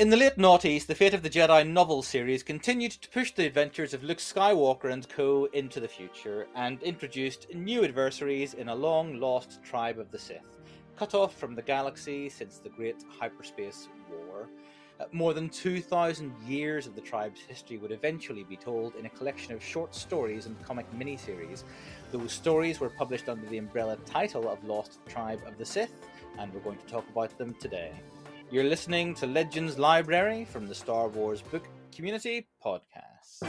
In the late noughties, the Fate of the Jedi novel series continued to push the adventures of Luke Skywalker and co. into the future, and introduced new adversaries in a long-lost tribe of the Sith, cut off from the galaxy since the Great Hyperspace War. More than 2,000 years of the tribe's history would eventually be told in a collection of short stories and comic miniseries. Those stories were published under the umbrella title of Lost Tribe of the Sith, and we're going to talk about them today. You're listening to Legends Library from the Star Wars Book Community Podcast.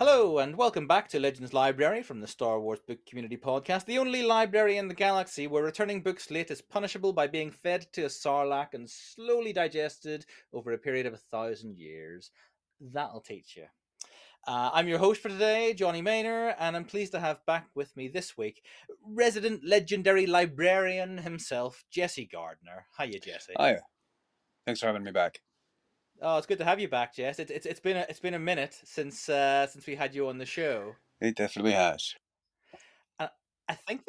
Hello, and welcome back to Legends Library from the Star Wars Book Community Podcast, the only library in the galaxy where returning books late is punishable by being fed to a sarlacc and slowly digested over a period of 1,000 years. That'll teach you. I'm your host for today, Johnny Maynor, and I'm pleased to have back with me this week resident legendary librarian himself, Jesse Gardner. Hiya, Jesse. Hiya. Thanks for having me back. Oh, it's good to have you back, Jess. It's been a minute since we had you on the show. It definitely has. I think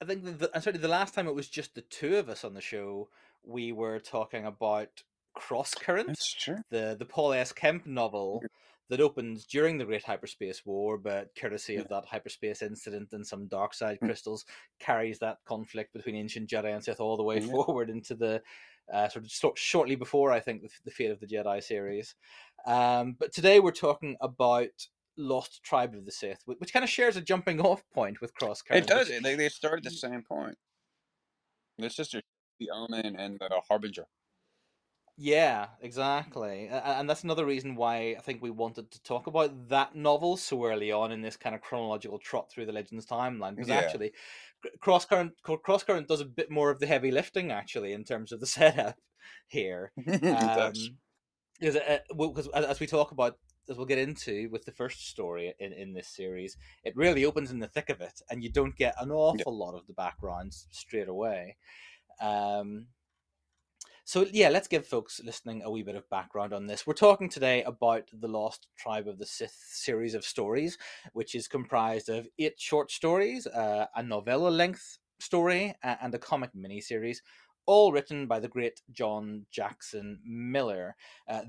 the last time it was just the two of us on the show, we were talking about Cross Currents, the Paul S. Kemp novel that opens during the Great Hyperspace War, but courtesy of that hyperspace incident and some dark side crystals, carries that conflict between ancient Jedi and Sith all the way forward into the shortly before, I think, the Fate of the Jedi series. But today we're talking about Lost Tribe of the Sith, which kind of shares a jumping off point with Cross Currents. It does. They start at the same point. The sisters, the Omen and the Harbinger. Yeah, exactly. And that's another reason why I think we wanted to talk about that novel so early on in this kind of chronological trot through the Legends timeline, because actually Cross Current does a bit more of the heavy lifting, actually, in terms of the setup here. It does. Because as we talk about, as we'll get into with the first story in this series, it really opens in the thick of it, and you don't get an awful lot of the backgrounds straight away. So yeah, let's give folks listening a wee bit of background on this. We're talking today about the Lost Tribe of the Sith series of stories, which is comprised of 8 short stories, a novella-length story, and a comic miniseries, all written by the great John Jackson Miller.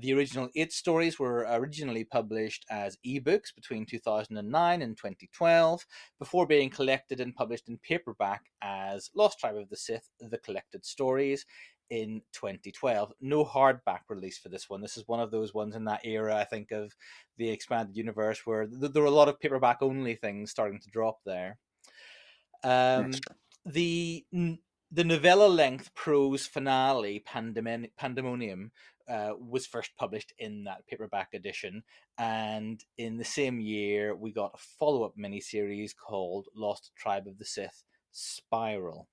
The original 8 stories were originally published as ebooks between 2009 and 2012, before being collected and published in paperback as Lost Tribe of the Sith, The Collected Stories, in 2012. No hardback release for this one. This is one of those ones in that era, I think, of the expanded universe where there were a lot of paperback only things starting to drop there. The novella length prose finale, Pandemonium, was first published in that paperback edition, and in the same year we got a follow-up miniseries called Lost Tribe of the Sith, Spiral.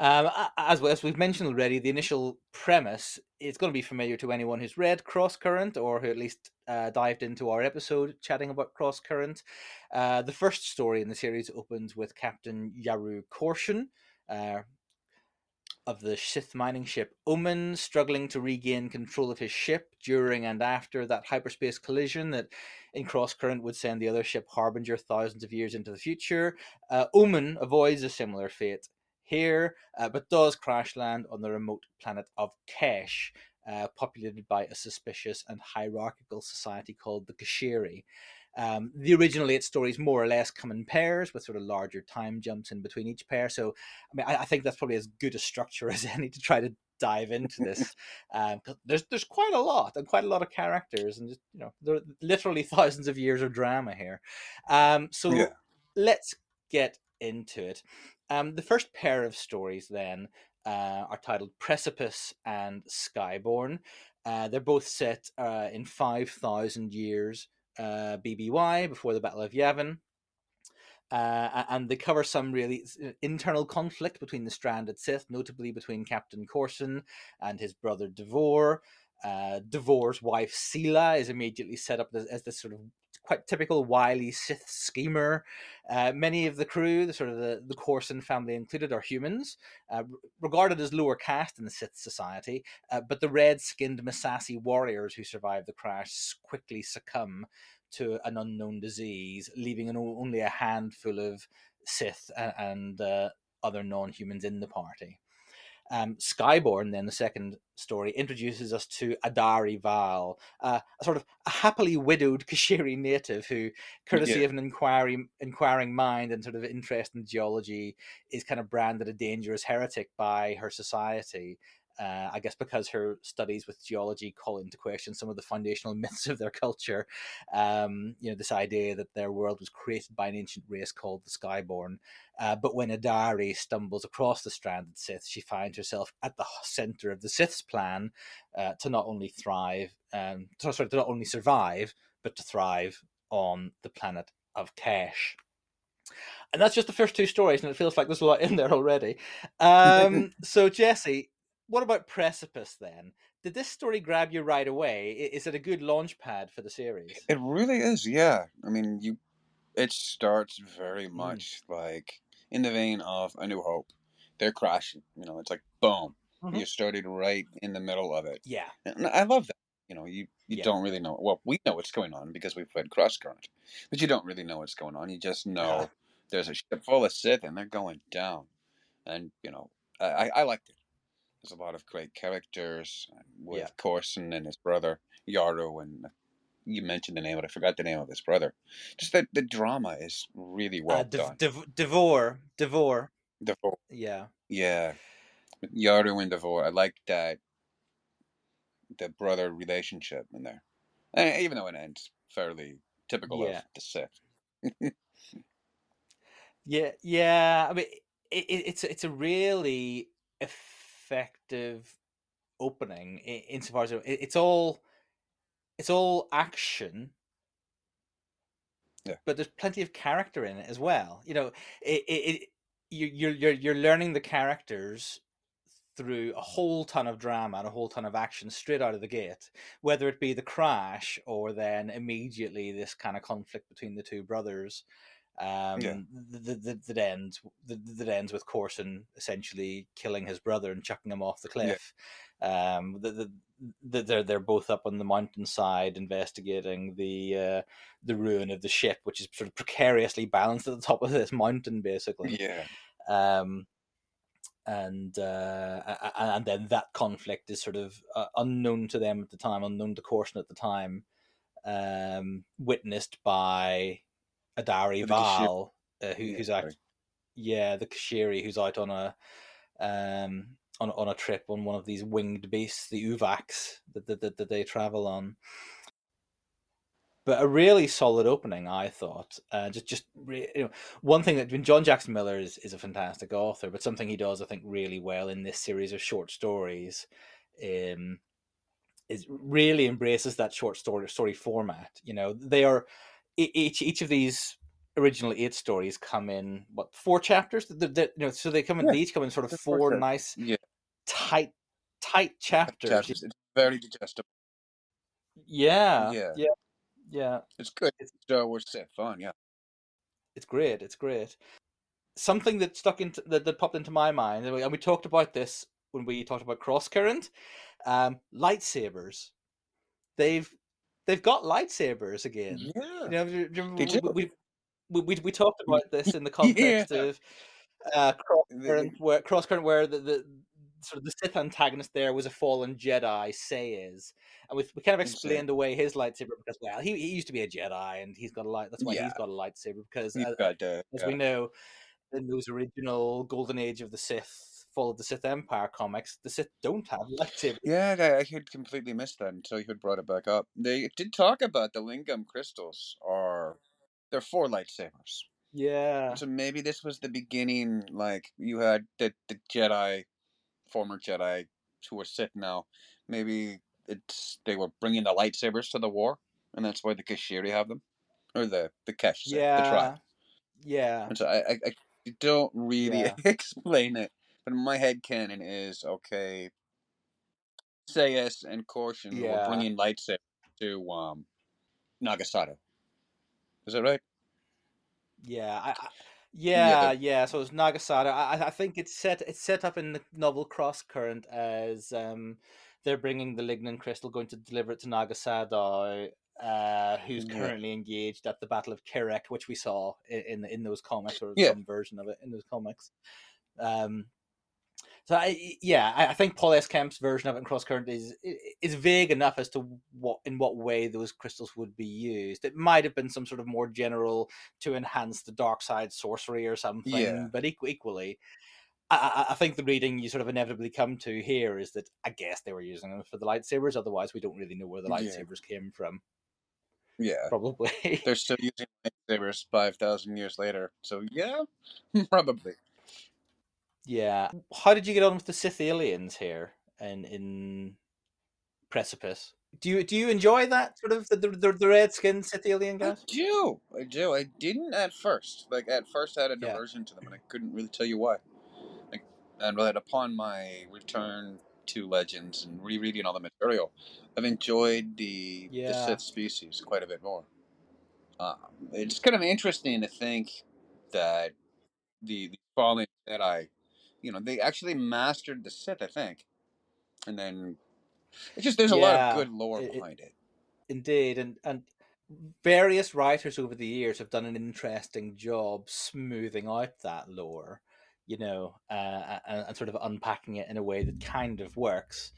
As we've mentioned already, the initial premise is going to be familiar to anyone who's read Cross Current, or who at least dived into our episode chatting about Cross Current. The first story in the series opens with Captain Yaru Korsin of the Sith mining ship Omen struggling to regain control of his ship during and after that hyperspace collision that in Cross Current would send the other ship Harbinger thousands of years into the future. Omen avoids a similar fate here, but does crash land on the remote planet of Kesh, populated by a suspicious and hierarchical society called the Keshiri. The original 8 stories more or less come in pairs with sort of larger time jumps in between each pair. So, I mean, I think that's probably as good a structure as any to try to dive into this. There's quite a lot, and quite a lot of characters, and just, you know, there are literally thousands of years of drama here. Let's get into it. The first pair of stories then are titled Precipice and Skyborn. They're both set in 5,000 years BBY, before the Battle of Yavin. And they cover some really internal conflict between the stranded Sith, notably between Captain Korsin and his brother Devore. Devore's wife Seelah is immediately set up as this sort of quite typical wily Sith schemer. Many of the crew, the Korsin family included, are humans, regarded as lower caste in the Sith society, but the red-skinned Massassi warriors who survived the crash quickly succumb to an unknown disease, leaving only a handful of Sith and other non-humans in the party. Skyborn, then the second story, introduces us to Adari Val, a sort of a happily widowed Keshiri native who, courtesy of an inquiring mind and sort of interest in geology, is kind of branded a dangerous heretic by her society. I guess because her studies with geology call into question some of the foundational myths of their culture. This idea that their world was created by an ancient race called the Skyborn. But when Adari stumbles across the stranded Sith, she finds herself at the center of the Sith's plan to not only survive, but to thrive on the planet of Kesh. And that's just the first two stories, and it feels like there's a lot in there already. So, Jesse, what about Precipice then? Did this story grab you right away? Is it a good launch pad for the series? It really is, yeah. I mean, it starts very much like in the vein of A New Hope. They're crashing, it's like boom. Mm-hmm. You started right in the middle of it. Yeah. And I love that. You don't really know. Well, we know what's going on because we've read Cross Currents, but you don't really know what's going on. You just know there's a ship full of Sith and they're going down. And, I liked it. There's a lot of great characters with Korsin and his brother, Yaru, and you mentioned the name, but I forgot the name of his brother. Just that the drama is really well done. Devore. Yeah. Yeah. With Yaru and Devore. I like that, the brother relationship in there. And even though it ends fairly typical of the Sith. I mean, it's a really effective opening insofar as it's all action, but there's plenty of character in it as well. You're learning the characters through a whole ton of drama and a whole ton of action straight out of the gate, whether it be the crash or then immediately this kind of conflict between the two brothers. That ends with Korsin essentially killing his brother and chucking him off the cliff. Yeah. They're both up on the mountainside investigating the ruin of the ship, which is sort of precariously balanced at the top of this mountain, basically. Yeah. And then that conflict is sort of unknown to them at the time, unknown to Korsin at the time, witnessed by Adari Val, the Keshiri, who's out on a trip on one of these winged beasts, the Uvaks, that they travel on. But a really solid opening, I thought. One thing that John Jackson Miller is a fantastic author, but something he does, I think, really well in this series of short stories, is really embraces that short story format. They are. Each of these original 8 stories come in 4 chapters. So they come in. They each come in sort of 4 nice, tight chapters. It's very digestible. Yeah. It's good. It's Star Wars Sith fun. Yeah, it's great. Something that that popped into my mind, and we talked about this when we talked about Cross Current. Lightsabers. They've got lightsabers again. Yeah, we talked about this in the context of Cross Current, where the sort of the Sith antagonist there was a fallen Jedi, Sayes, and we kind of explained away his lightsaber because he used to be a Jedi and he's got a light. That's why he's got a lightsaber because, as we know, in those original Golden Age of the Sith, of the Sith Empire comics, the Sith don't have lightsabers. I had completely missed that until you had brought it back up. They did talk about the Lingam crystals they're 4 lightsabers. Yeah. So maybe this was the beginning, like you had the Jedi, former Jedi who are Sith now. Maybe they were bringing the lightsabers to the war, and that's why the Keshiri have them, or the Kesh, the tribe. Yeah. And so I don't really explain it. But my headcanon is, Sayes and Korsin were bringing lightsabers to Naga Sadow. Is that right? So it's Naga Sadow. I think it's set up in the novel Cross Current as they're bringing the lignin crystal, going to deliver it to Naga Sadow, who's currently engaged at the Battle of Kerrek, which we saw in those comics, or some version of it in those comics. So I think Paul S. Kemp's version of it in Cross Current is vague enough as to in what way those crystals would be used. It might have been some sort of more general to enhance the dark side sorcery or something, but equally, I think the reading you sort of inevitably come to here is that I guess they were using them for the lightsabers. Otherwise, we don't really know where the lightsabers came from. Yeah, probably they're still using lightsabers 5,000 years later. So probably. Yeah. How did you get on with the Sith aliens here in Precipice? Do you enjoy that sort of the red skin Sith alien guys? I do. I didn't at first. At first I had an aversion to them, and I couldn't really tell you why. But upon my return to Legends and rereading all the material, I've enjoyed the Sith species quite a bit more. It's kind of interesting to think that the fallen Jedi, they actually mastered the Sith, I think. And then it's just there's a lot of good lore behind it. Indeed, and various writers over the years have done an interesting job smoothing out that lore, and sort of unpacking it in a way that kind of works.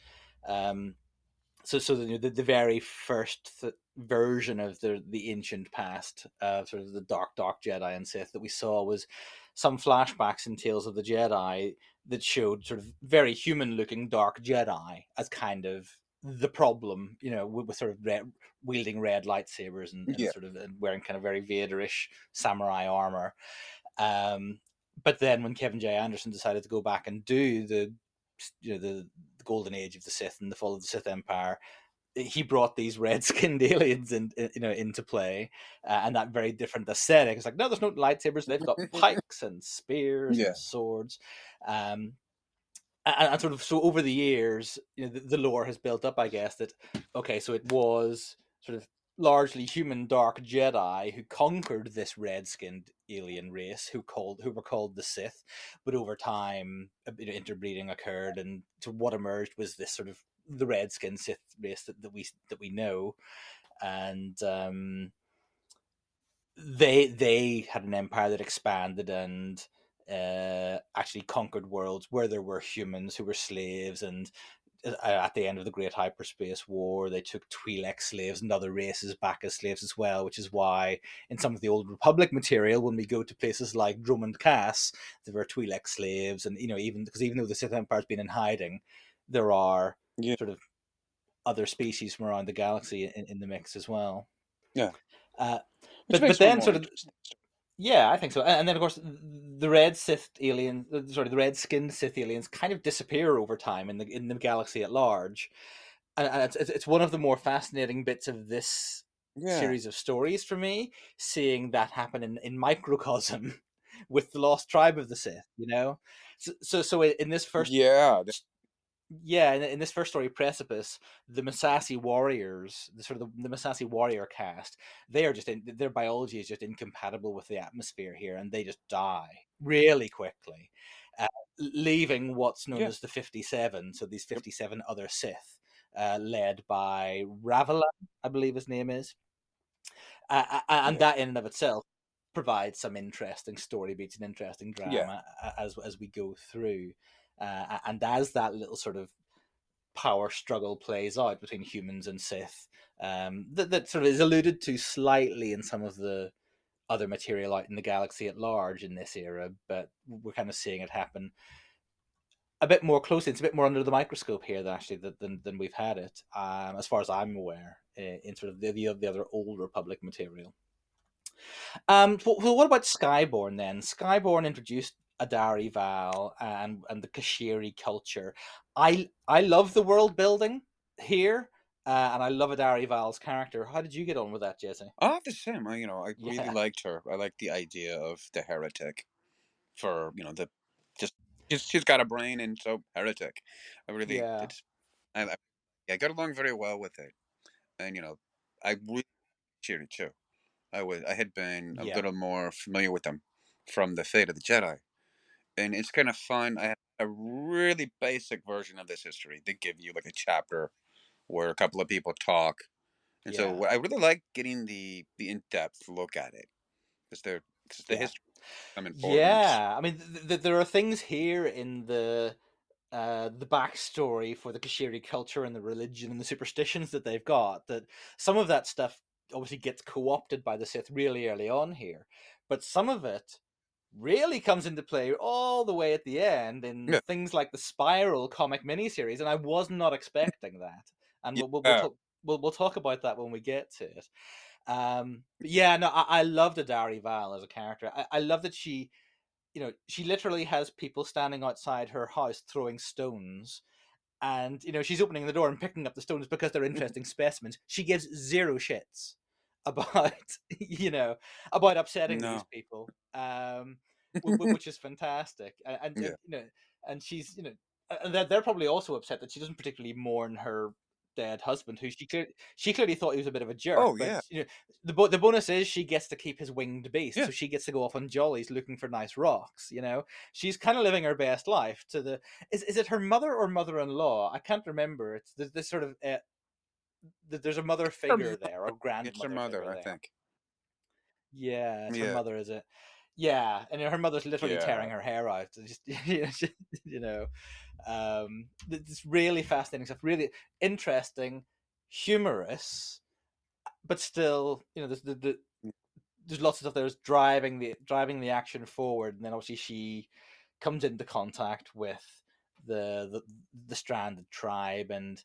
So the very first version of the ancient past, sort of the dark Jedi and Sith that we saw was some flashbacks in Tales of the Jedi that showed sort of very human-looking dark Jedi as kind of the problem, with sort of wielding red lightsabers and sort of wearing kind of very Vaderish samurai armor. But then when Kevin J. Anderson decided to go back and do the Golden Age of the Sith and the fall of the Sith Empire, he brought these red-skinned aliens into play, and that very different aesthetic. It's like, no, there's no lightsabers. They've got pikes and spears and swords. And sort of, so over the years, the lore has built up, I guess, that, so it was sort of largely human dark Jedi who conquered this red-skinned alien race who were called the Sith, but over time interbreeding occurred, and to what emerged was this sort of the red-skinned Sith race that we know, and they had an empire that expanded and actually conquered worlds where there were humans who were slaves, and at the end of the Great Hyperspace War, they took Twi'lek slaves and other races back as slaves as well, which is why in some of the Old Republic material, when we go to places like Drummond Cass, there were Twi'lek slaves, and even though the Sith Empire's been in hiding, there are sort of other species from around the galaxy in the mix as well. Yeah, but then sort of. Yeah, I think so. And then, of course, the red-skinned Sith aliens kind of disappear over time in the galaxy at large. And it's one of the more fascinating bits of this series of stories for me, seeing that happen in microcosm with the Lost Tribe of the Sith, So in this first... In this first story, Precipice, the Massassi warriors, the Massassi warrior caste, their biology is just incompatible with the atmosphere here, and they just die really quickly, leaving what's known as the 57. So these 57 other Sith, led by Ravala, I believe his name is, and that in and of itself provides some interesting story beats and interesting drama as we go through. And as that little sort of power struggle plays out between humans and Sith, that sort of is alluded to slightly in some of the other material out in the galaxy at large in this era, but we're kind of seeing it happen a bit more closely. It's a bit more under the microscope here than we've had it, as far as I'm aware, in sort of the other Old Republic material. Well, what about Skyborn then? Skyborn introduced Adari Val and the Keshiri culture. I love the world building here, and I love Adari Val's character. How did you get on with that, Jesse? The same. I really liked her. I like the idea of the heretic, she's got a brain, and so heretic. I really I got along very well with it, and I really cheered it too. I had been a little more familiar with them from the Fate of the Jedi. And it's kind of fun. I have a really basic version of this history. They give you like a chapter where a couple of people talk And so I really like getting the in-depth look at it. It's the history. Yeah, I mean, there are things here in the backstory for the Keshiri culture and the religion and the superstitions that they've got, that some of that stuff obviously gets co-opted by the Sith really early on here, but some of it really comes into play all the way at the end in things like the Spiral comic miniseries, and I was not expecting that. And we'll talk about that when we get to it. I loved Adari Val as a character. I love that she, you know, she literally has people standing outside her house throwing stones, and you know she's opening the door and picking up the stones because they're interesting specimens. She gives zero shits about about upsetting these people, which is fantastic. And you know, and she's, you know, and they're probably also upset that she doesn't particularly mourn her dead husband, who she clearly thought he was a bit of a jerk. You know, the bonus is she gets to keep his winged beast, so she gets to go off on jollies looking for nice rocks. You know, she's kind of living her best life. To the is it her mother or mother-in-law? I can't remember. It's this sort of there's a mother figure there, or grandmother. It's her mother, I think. Yeah, it's her mother, is it? Yeah, and her mother's literally tearing her hair out. Just, you know, it's really fascinating stuff. Really interesting, humorous, but still, you know, there's lots of stuff that's driving the action forward. And then obviously she comes into contact with the stranded tribe, and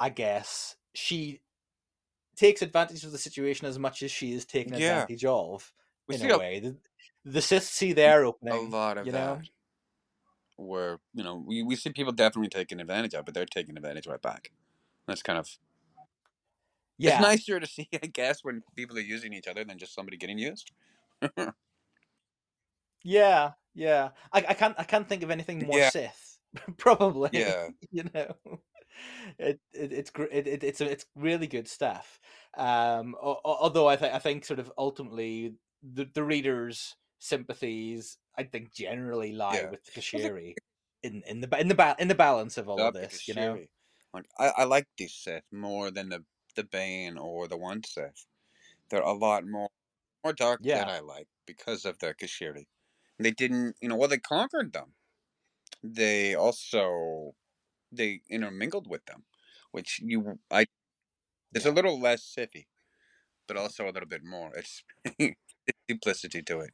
I guess she takes advantage of the situation as much as she is taken advantage of. We in a way, the Sith see their opening. A lot of that, where we see people definitely taking advantage of, but they're taking advantage right back. That's kind of it's nicer to see, I guess, when people are using each other than just somebody getting used. I can't think of anything more Sith, probably. Yeah, you know. It's really good stuff. Although I think sort of ultimately the reader's sympathies, I think, generally lie with Keshiri in the balance of all of this. Keshiri. You know, like I like these Sith more than the Bane or the One Sith. They're a lot more dark than I like because of their Keshiri. They didn't, they conquered them. They also intermingled with them, which it's a little less Sithy, but also a little bit more. It's duplicity to it.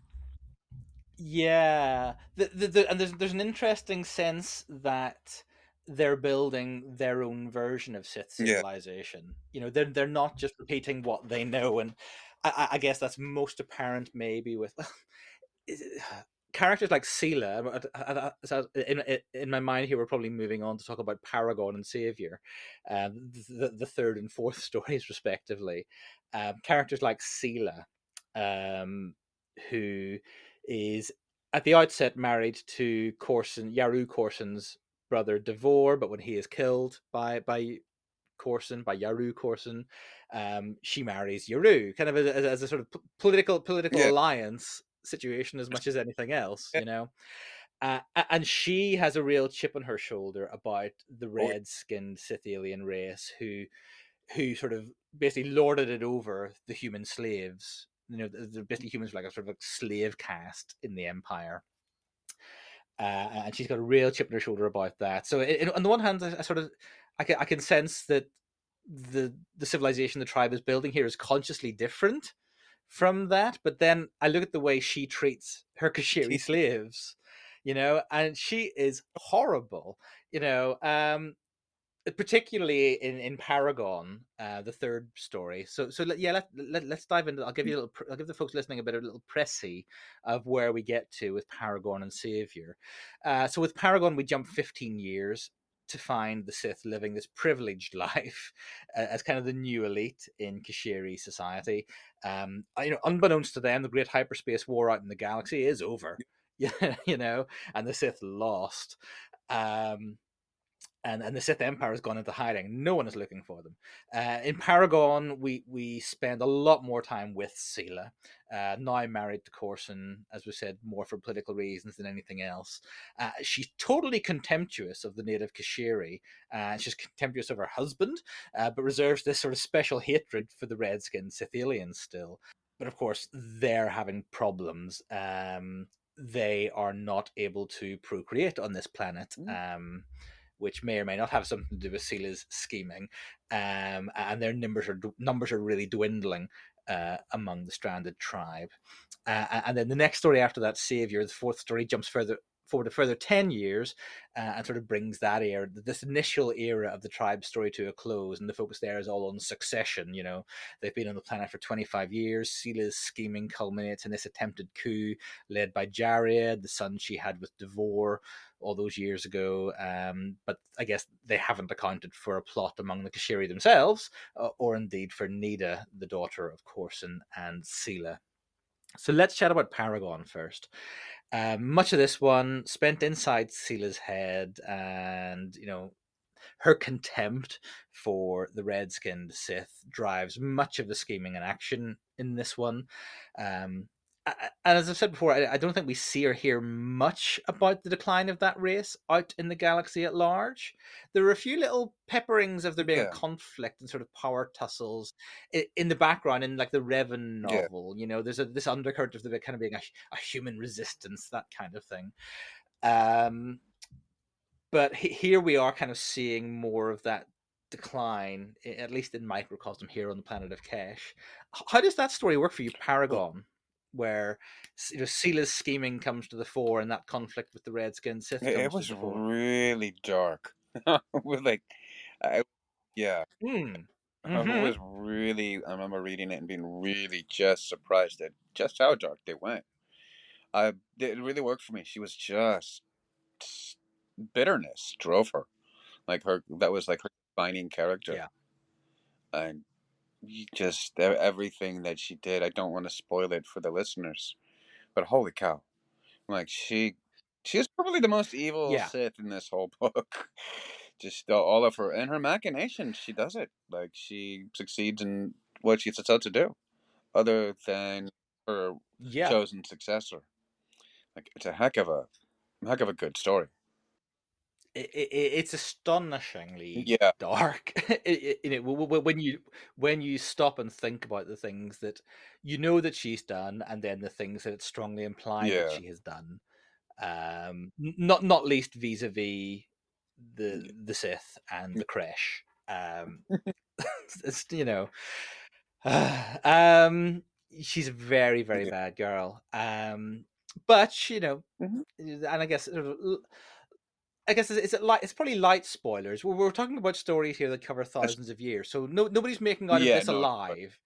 Yeah, and there's an interesting sense that they're building their own version of Sith civilization. You know, they're not just repeating what they know, and I guess that's most apparent maybe with characters like Seelah. In my mind here, we're probably moving on to talk about Paragon and Savior, the third and fourth stories respectively. Characters like Seelah, who is at the outset married to Korsin, Yaru Korsin's brother Devore, but when he is killed by Yaru Korsin, she marries Yaru, kind of as a sort of political alliance situation as much as anything else, you know. And she has a real chip on her shoulder about the red-skinned Sith alien race who sort of basically lorded it over the human slaves. You know, they're basically humans like a sort of slave caste in the Empire. And she's got a real chip on her shoulder about that. So on the one hand, I can sense that the civilization the tribe is building here is consciously different from that, but then I look at the way she treats her Keshiri slaves, you know, and she is horrible, you know, particularly in Paragon, the third story. Let's dive into. I'll give the folks listening a little pressy of where we get to with Paragon and Savior. So with Paragon, we jump 15 years to find the Sith living this privileged life as kind of the new elite in Keshiri society. Unbeknownst to them, the great hyperspace war out in the galaxy is over, and the Sith lost. And the Sith Empire has gone into hiding. No one is looking for them. In Paragon, we spend a lot more time with Seelah, now married to Korsin, as we said, more for political reasons than anything else. She's totally contemptuous of the native Keshiri. She's contemptuous of her husband, but reserves this sort of special hatred for the Redskin Sith aliens still. But of course, they're having problems. They are not able to procreate on this planet. Which may or may not have something to do with Seelah's scheming, and their numbers are really dwindling among the stranded tribe. And then the next story after that, Savior, the fourth story, jumps forward a further 10 years and sort of brings that era, this initial era of the tribe story, to a close, and the focus there is all on succession. You know, they've been on the planet for 25 years. Seelah's scheming culminates in this attempted coup led by Jared, the son she had with Devore all those years ago, but I guess they haven't accounted for a plot among the Keshiri themselves, or indeed for Nida, the daughter of Korsin and Seelah. So let's chat about Paragon first. Much of this one spent inside Seelah's head, and, you know, her contempt for the red-skinned Sith drives much of the scheming and action in this one. And as I've said before, I don't think we see or hear much about the decline of that race out in the galaxy at large. There are a few little pepperings of there being a conflict and sort of power tussles in the background, in like the Revan novel. You know, there's this undercurrent of there kind of being a human resistance, that kind of thing. But here we are kind of seeing more of that decline, at least in microcosm here on the planet of Kesh. How does that story work for you, Paragon? Where, you know, Seelah's scheming comes to the fore, and that conflict with the Redskin Sith. It was really dark. It was really. I remember reading it and being really just surprised at just how dark they went. It really worked for me. She was just bitterness drove her, that was like her defining character. Yeah, and just everything that she did. I don't want to spoil it for the listeners, but holy cow! Like she is probably the most evil Sith in this whole book. Just all of her and her machinations. She does it. Like, she succeeds in what she sets out to do, other than her chosen successor. Like, it's a heck of a good story. It's astonishingly dark. When you stop and think about the things that you know that she's done, and then the things that it's strongly implied that she has done, not least vis-a-vis the Sith and the Kresh. It's, you know, she's a very, very bad girl. But, you know, and I guess. It's probably light spoilers. We're talking about stories here that cover thousands of years, so nobody's making out of this alive,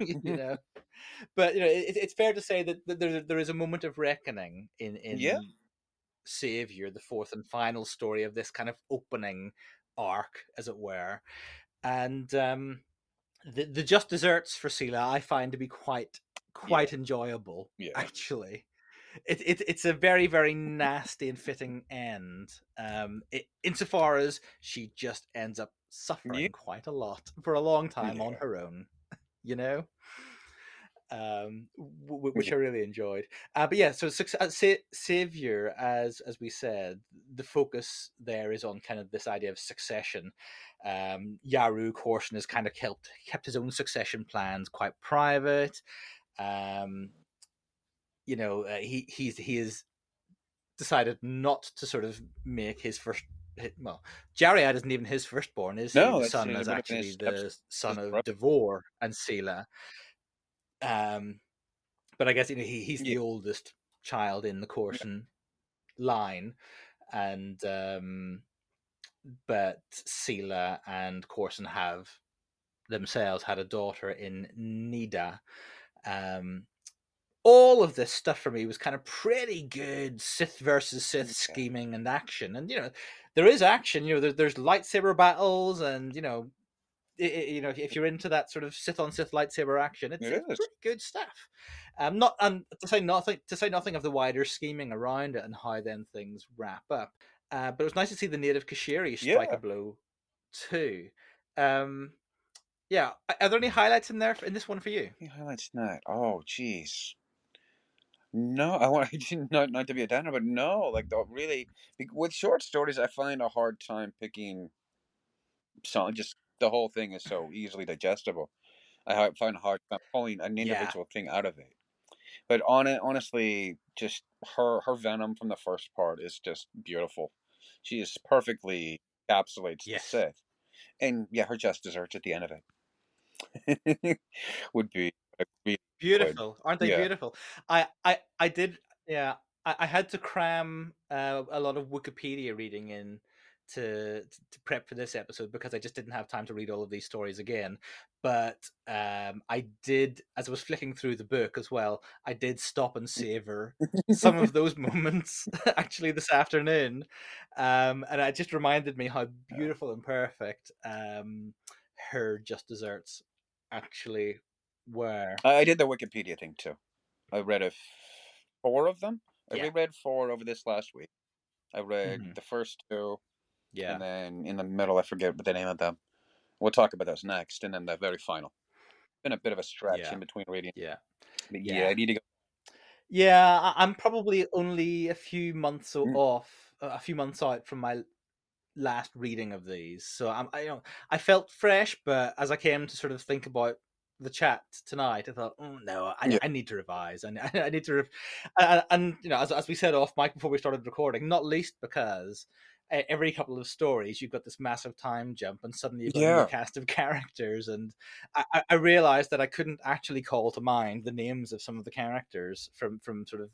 you know. But, you know, it's fair to say that there is a moment of reckoning in Savior, the fourth and final story of this kind of opening arc, as it were, and the just desserts for Seelah I find to be quite enjoyable, actually. It's a very, very nasty and fitting end, insofar as she just ends up suffering quite a lot for a long time on her own, you know, which I really enjoyed. But yeah, so Savior, as we said, the focus there is on kind of this idea of succession. Yaru Korsin has kind of kept his own succession plans quite private. You know, he has decided not to sort of make his first. Well, Jariad isn't even his firstborn, is he? No, the son is actually the son of Devore and Seelah. But I guess, you know, he's the oldest child in the Korsin line, and but Seelah and Korsin have themselves had a daughter in Nida. All of this stuff for me was kind of pretty good Sith versus Sith scheming and action. And, you know, there is action. You know, there's lightsaber battles, and, you know, if you're into that sort of Sith on Sith lightsaber action, it's pretty good stuff. To say nothing of the wider scheming around it and how then things wrap up. But it was nice to see the native Keshiri strike a blow too. Yeah, are there any highlights in there in this one for you? Any highlights in that? Oh, jeez. No, I didn't not to be a downer, but no, like really with short stories, I find a hard time picking. Song, just the whole thing is so easily digestible. I find a hard time pulling an individual thing out of it. But honestly, just her venom from the first part is just beautiful. She just perfectly encapsulates the Sith. And yeah, her just desserts at the end of it would be beautiful, aren't they? Yeah. Beautiful. I did. Yeah, I had to cram a lot of Wikipedia reading in to prep for this episode because I just didn't have time to read all of these stories again. But I did, as I was flicking through the book as well, I did stop and savor some of those moments actually this afternoon. And it just reminded me how beautiful and perfect her just desserts actually were. I did the Wikipedia thing too. I read four of them. I read four over this last week. I read the first two. Yeah. And then in the middle, I forget the name of them. We'll talk about those next. And then the very final. Been a bit of a stretch in between reading. Yeah. But I need to go. Yeah, I'm probably only a few months out from my last reading of these. So I felt fresh, but as I came to sort of think about the chat tonight, I thought, I need to revise. I need to, and as we said off mic before we started recording, not least because every couple of stories, you've got this massive time jump, and suddenly you've got a new cast of characters. And I realized that I couldn't actually call to mind the names of some of the characters from sort of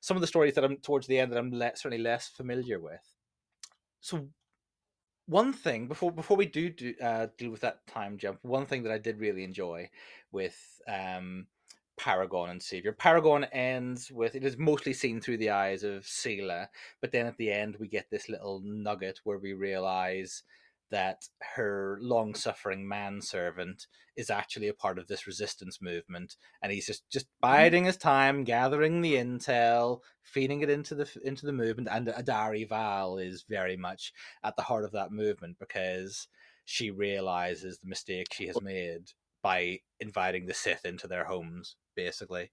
some of the stories that I'm towards the end that I'm certainly less familiar with. So one thing before we do deal with that time jump, one thing that I did really enjoy with Paragon and Savior. Paragon ends with, it is mostly seen through the eyes of Seelah, but then at the end we get this little nugget where we realize that her long-suffering manservant is actually a part of this resistance movement, and he's just biding his time, gathering the intel, feeding it into the movement. And Adari Val is very much at the heart of that movement because she realizes the mistake she has made by inviting the Sith into their homes, basically,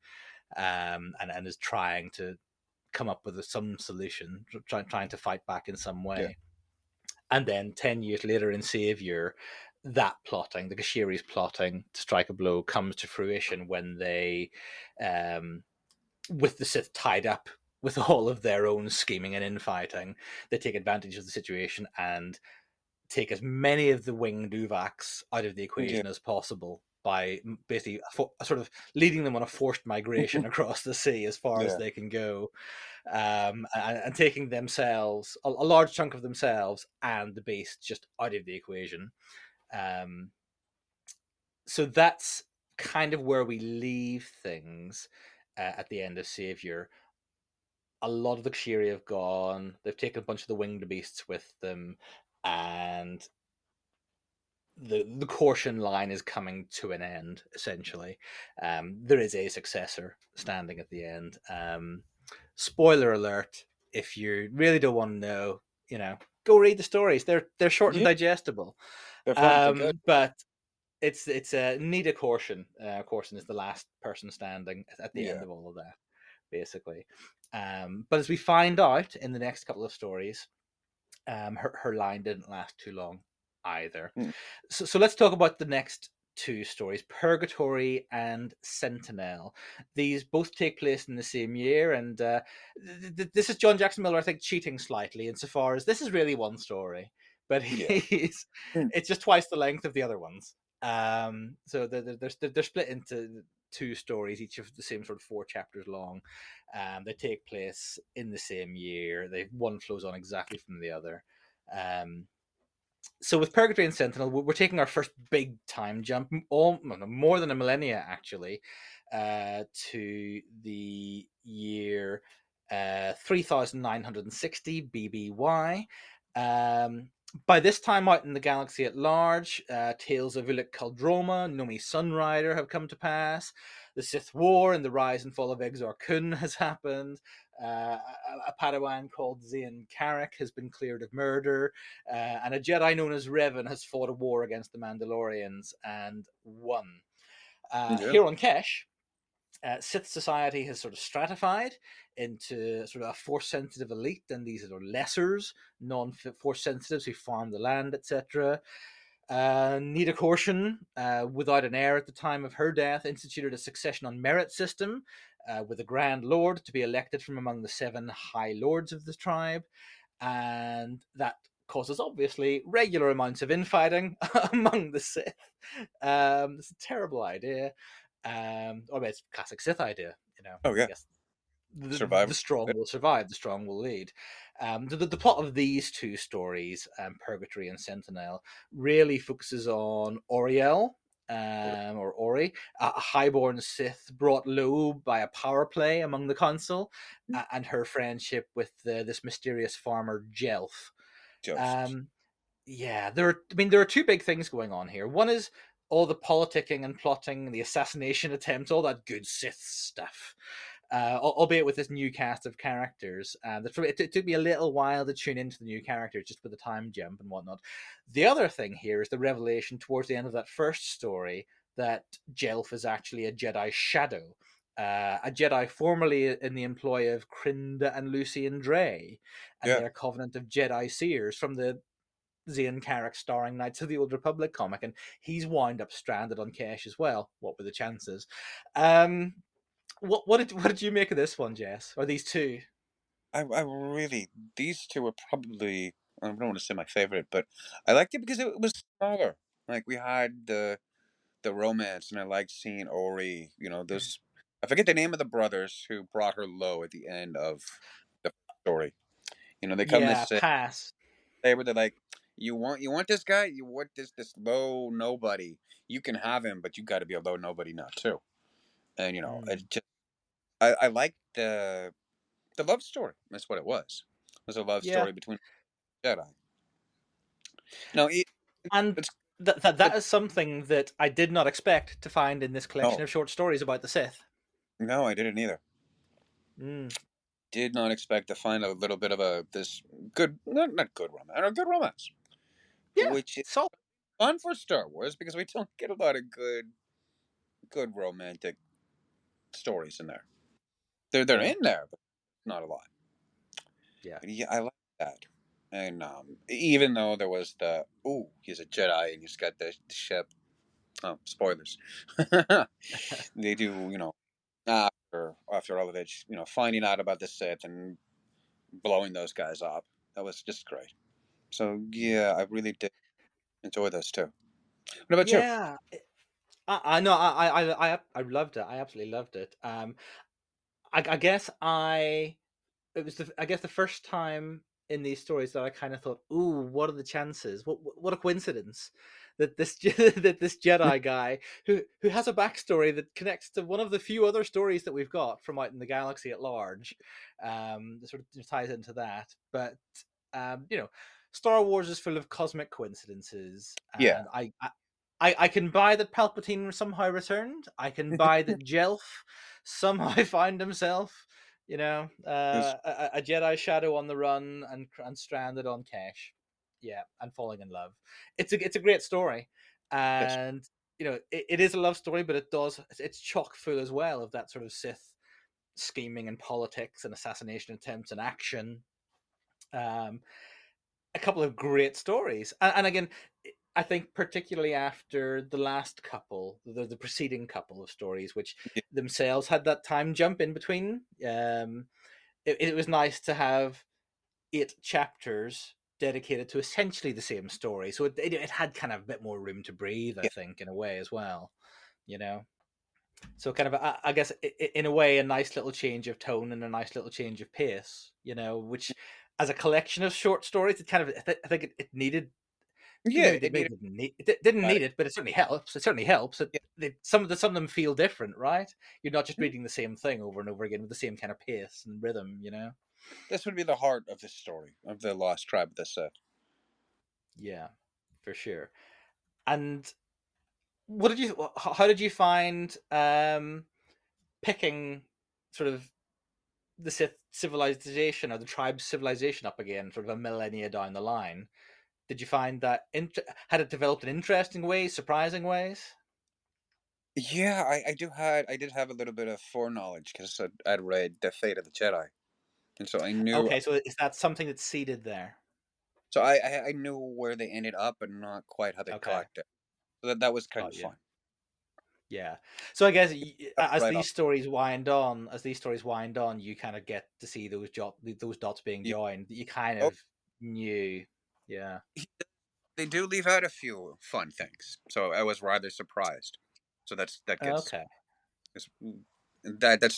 and is trying to come up with some solution, trying to fight back in some way. Yeah. And then 10 years later in Savior, the Keshiri's plotting to strike a blow comes to fruition when they, with the Sith tied up with all of their own scheming and infighting, they take advantage of the situation and take as many of the winged Uvaks out of the equation as possible by basically sort of leading them on a forced migration across the sea as far as they can go, and taking themselves, a large chunk of themselves and the beast, just out of the equation. So that's kind of where we leave things at the end of Savior. A lot of the Keshiri have gone. They've taken a bunch of the winged beasts with them, and the caution line is coming to an end, essentially. There is a successor standing at the end. Spoiler alert, if you really don't want to know, go read the stories. They're short and digestible. They're but it's Nida Korsin. Korsin is the last person standing at the end of all of that, basically. But as we find out in the next couple of stories, her line didn't last too long either. So let's talk about the next two stories, Purgatory and Sentinel. These both take place in the same year, and this is John Jackson Miller, I think, cheating slightly insofar as this is really one story, but it's just twice the length of the other ones. So they're split into two stories, each of the same sort of 4 chapters long. They take place in the same year. One flows on exactly from the other. So with Purgatory and Sentinel, we're taking our first big time jump, more than a millennia actually, to the year 3960 BBY. By this time out in the galaxy at large, tales of Ulic Kaldroma, Nomi Sunrider have come to pass. The Sith War and the rise and fall of Exar Kun has happened. A Padawan called Zayn Carrick has been cleared of murder. And a Jedi known as Revan has fought a war against the Mandalorians and won. Here on Kesh, Sith society has sort of stratified into sort of a force-sensitive elite, and these are lessers, non-force-sensitives who farm the land, etc. Nida Korsin, without an heir at the time of her death, instituted a succession on merit system with a Grand Lord to be elected from among the 7 High Lords of the tribe, and that causes, obviously, regular amounts of infighting among the Sith. It's a terrible idea. I mean, it's a classic Sith idea, you know. Oh, yeah. I guess the strong will survive, the strong will lead. The plot of these two stories, Purgatory and Sentinel, really focuses on Auriel, or Ori, a highborn Sith brought low by a power play among the Council, and her friendship with this mysterious farmer, Jelf. There are two big things going on here. One is all the politicking and plotting, the assassination attempt, all that good Sith stuff, albeit with this new cast of characters. It took me a little while to tune into the new characters, just with the time jump and whatnot. The other thing here is the revelation towards the end of that first story that Jelf is actually a Jedi shadow, a Jedi formerly in the employ of Crinda and Lucian Dre, and their Covenant of Jedi Seers from the Zayn Carrick starring Knights of the Old Republic comic, and he's wound up stranded on Kesh as well. What were the chances? What did you make of this one, Jess? Or these two? These two are probably, I don't want to say my favorite, but I liked it because it was smaller. Like, we had the romance, and I liked seeing Ori. You know, this, I forget the name of the brothers who brought her low at the end of the story. You know, they come pass. They were like, You want this guy? You want this low nobody? You can have him, but you got to be a low nobody now too. And you know, I like the love story. That's what it was. It was a love story between Jedi. That is something that I did not expect to find in this collection of short stories about the Sith. No, I didn't either. Did not expect to find a little bit of good romance. Yeah, which is fun for Star Wars because we don't get a lot of good romantic stories in there. They're in there, but not a lot. Yeah, but yeah, I like that. And even though there was he's a Jedi and he's got the ship. Oh, spoilers! They do, you know, after all of it, you know, finding out about the Sith and blowing those guys up. That was just great. So, yeah, I really did enjoy those too. What about you? I loved it. I absolutely loved it. I guess the first time in these stories that I kind of thought, ooh, what are the chances? What a coincidence that this Jedi guy who has a backstory that connects to one of the few other stories that we've got from out in the galaxy at large, sort of ties into that. But you know, Star Wars is full of cosmic coincidences. And I can buy that Palpatine somehow returned. I can buy that Jelf somehow found himself, you know, a Jedi shadow on the run and stranded on Kesh. Yeah, and falling in love. It's a great story, and you know it is a love story, but it's chock full as well of that sort of Sith scheming and politics and assassination attempts and action. A couple of great stories, and again, I think particularly after the last couple, the preceding couple of stories, which themselves had that time jump in between. It was nice to have 8 chapters dedicated to essentially the same story, so it had kind of a bit more room to breathe, I think, in a way as well, you know. So kind of, I guess, in a way, a nice little change of tone and a nice little change of pace, you know. Which, as a collection of short stories, it kind of, I think it needed. Yeah, it didn't need it, but it certainly helps. It certainly helps. Some of them feel different, right? You're not just reading the same thing over and over again with the same kind of pace and rhythm, you know. This would be the heart of this story, of the Lost Tribe of the Sith. Yeah, for sure. And what did you? How did you find picking sort of the Sith civilization or the tribe's civilization up again, sort of a millennia down the line? Did you find that had it developed in interesting ways, surprising ways? Yeah, I did have a little bit of foreknowledge because I'd read The Fate of the Jedi, and so I knew. Okay, so is that something that's seeded there? So I knew where they ended up, but not quite how they got there. So that was kind of fun. Yeah. So I guess as these stories wind on, you kind of get to see those dots being joined. You kind of knew. Yeah. They do leave out a few fun things, so I was rather surprised. So that's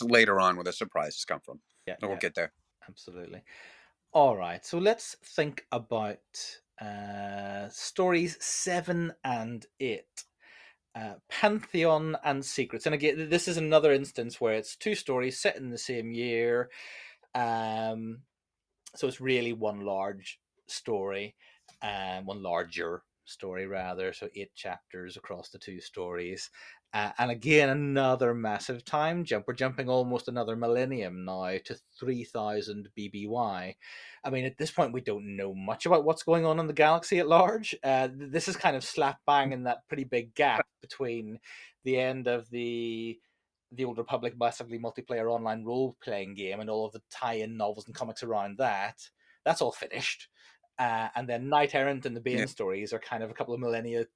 later on where the surprises come from. Yeah, so we'll get there. Absolutely. All right. So let's think about stories 7 and 8, Pantheon and Secrets. And again, this is another instance where it's two stories set in the same year. So it's really one large story, one larger story rather. So 8 chapters across the two stories. And again, another massive time jump. We're jumping almost another millennium now to 3000 BBY. I mean, at this point, we don't know much about what's going on in the galaxy at large. This is kind of slap bang in that pretty big gap between the end of the Old Republic massively multiplayer online role-playing game and all of the tie-in novels and comics around that. That's all finished. And then Knight Errant and the Bane stories are kind of a couple of millennia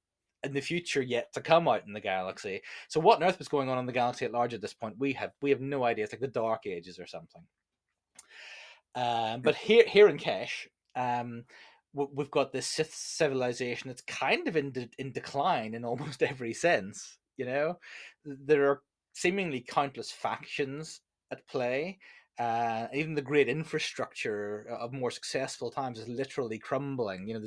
in the future yet to come out in the galaxy. So what on earth was going on in the galaxy at large at this point? We have no idea. It's like the Dark Ages or something. But here in Kesh, we've got this Sith civilization that's kind of in decline in almost every sense. You know, there are seemingly countless factions at play. Even the great infrastructure of more successful times is literally crumbling. You know,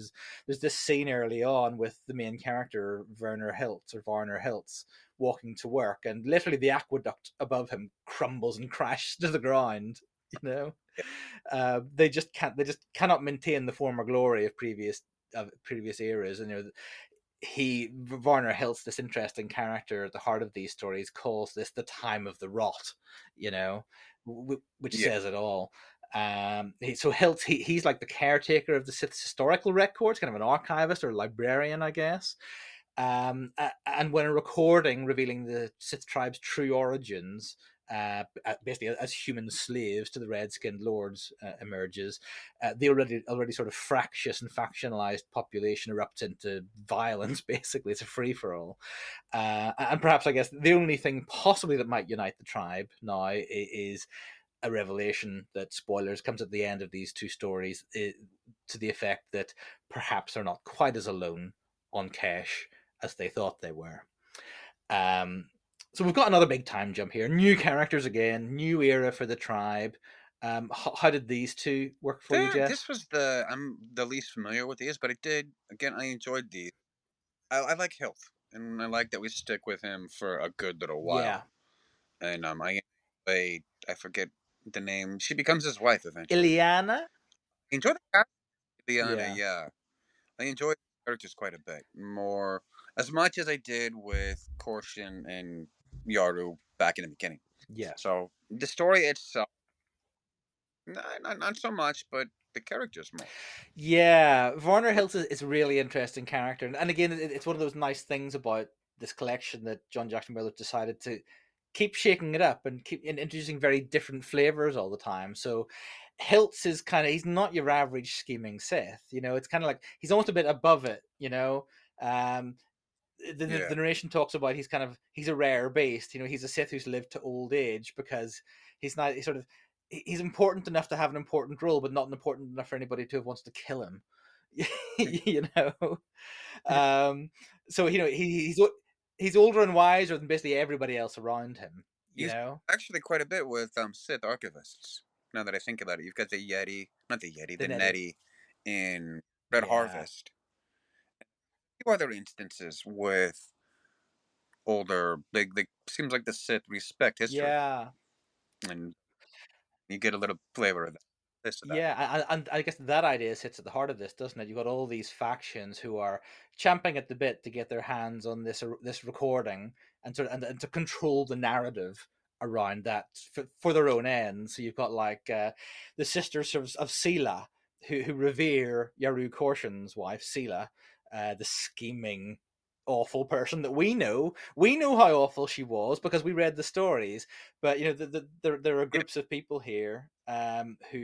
there's this scene early on with the main character Varner Hilts walking to work, and literally the aqueduct above him crumbles and crashes to the ground. You know, they just cannot maintain the former glory of previous eras. And you know, Varner Hilts, this interesting character at the heart of these stories, calls this the time of the rot. You know. Which says it all. So Hilts, he's like the caretaker of the Sith's historical records, kind of an archivist or librarian, I guess. And when a recording revealing the Sith tribe's true origins, basically as human slaves to the red-skinned lords emerges, the already sort of fractious and factionalized population erupts into violence, basically. It's a free-for-all. And perhaps, I guess, the only thing possibly that might unite the tribe now is a revelation that, spoilers, comes at the end of these two stories to the effect that perhaps they're not quite as alone on Kesh as they thought they were. So we've got another big time jump here. New characters again, new era for the tribe. How did these two work for you, Jess? I'm the least familiar with these, but I enjoyed these. I like Hilts, and I like that we stick with him for a good little while. Yeah. And I forget the name. She becomes his wife eventually. Iliana? Enjoy the character. Iliana, yeah. I enjoyed the characters quite a bit. More, as much as I did with Korsin and Yaru back in the beginning. Yeah. So the story itself, not so much, but the characters more. Yeah. Varner Hilts is a really interesting character. And again, it's one of those nice things about this collection that John Jackson Miller decided to keep shaking it up and keep introducing very different flavors all the time. So Hilts is he's not your average scheming Sith. You know, it's kind of like, he's almost a bit above it, you know? The narration talks about he's a rare beast. You know, he's a Sith who's lived to old age because he's important enough to have an important role, but not important enough for anybody to have wanted to kill him. You know, so you know he's older and wiser than basically everybody else around him. You know, actually quite a bit with Sith archivists. Now that I think about it, you've got the Neti in Red Harvest. Few other instances with older, they seems like the Sith respect history. Yeah, and you get a little flavor of that. this or that. Yeah, and I guess that idea sits at the heart of this, doesn't it? You've got all these factions who are champing at the bit to get their hands on this recording and to control the narrative around that for their own ends. So you've got like the sisters of Seelah, who revere Yaru Korsin's wife, Seelah, the scheming, awful person that we know. We know how awful she was because we read the stories. But, you know, there are groups of people here who,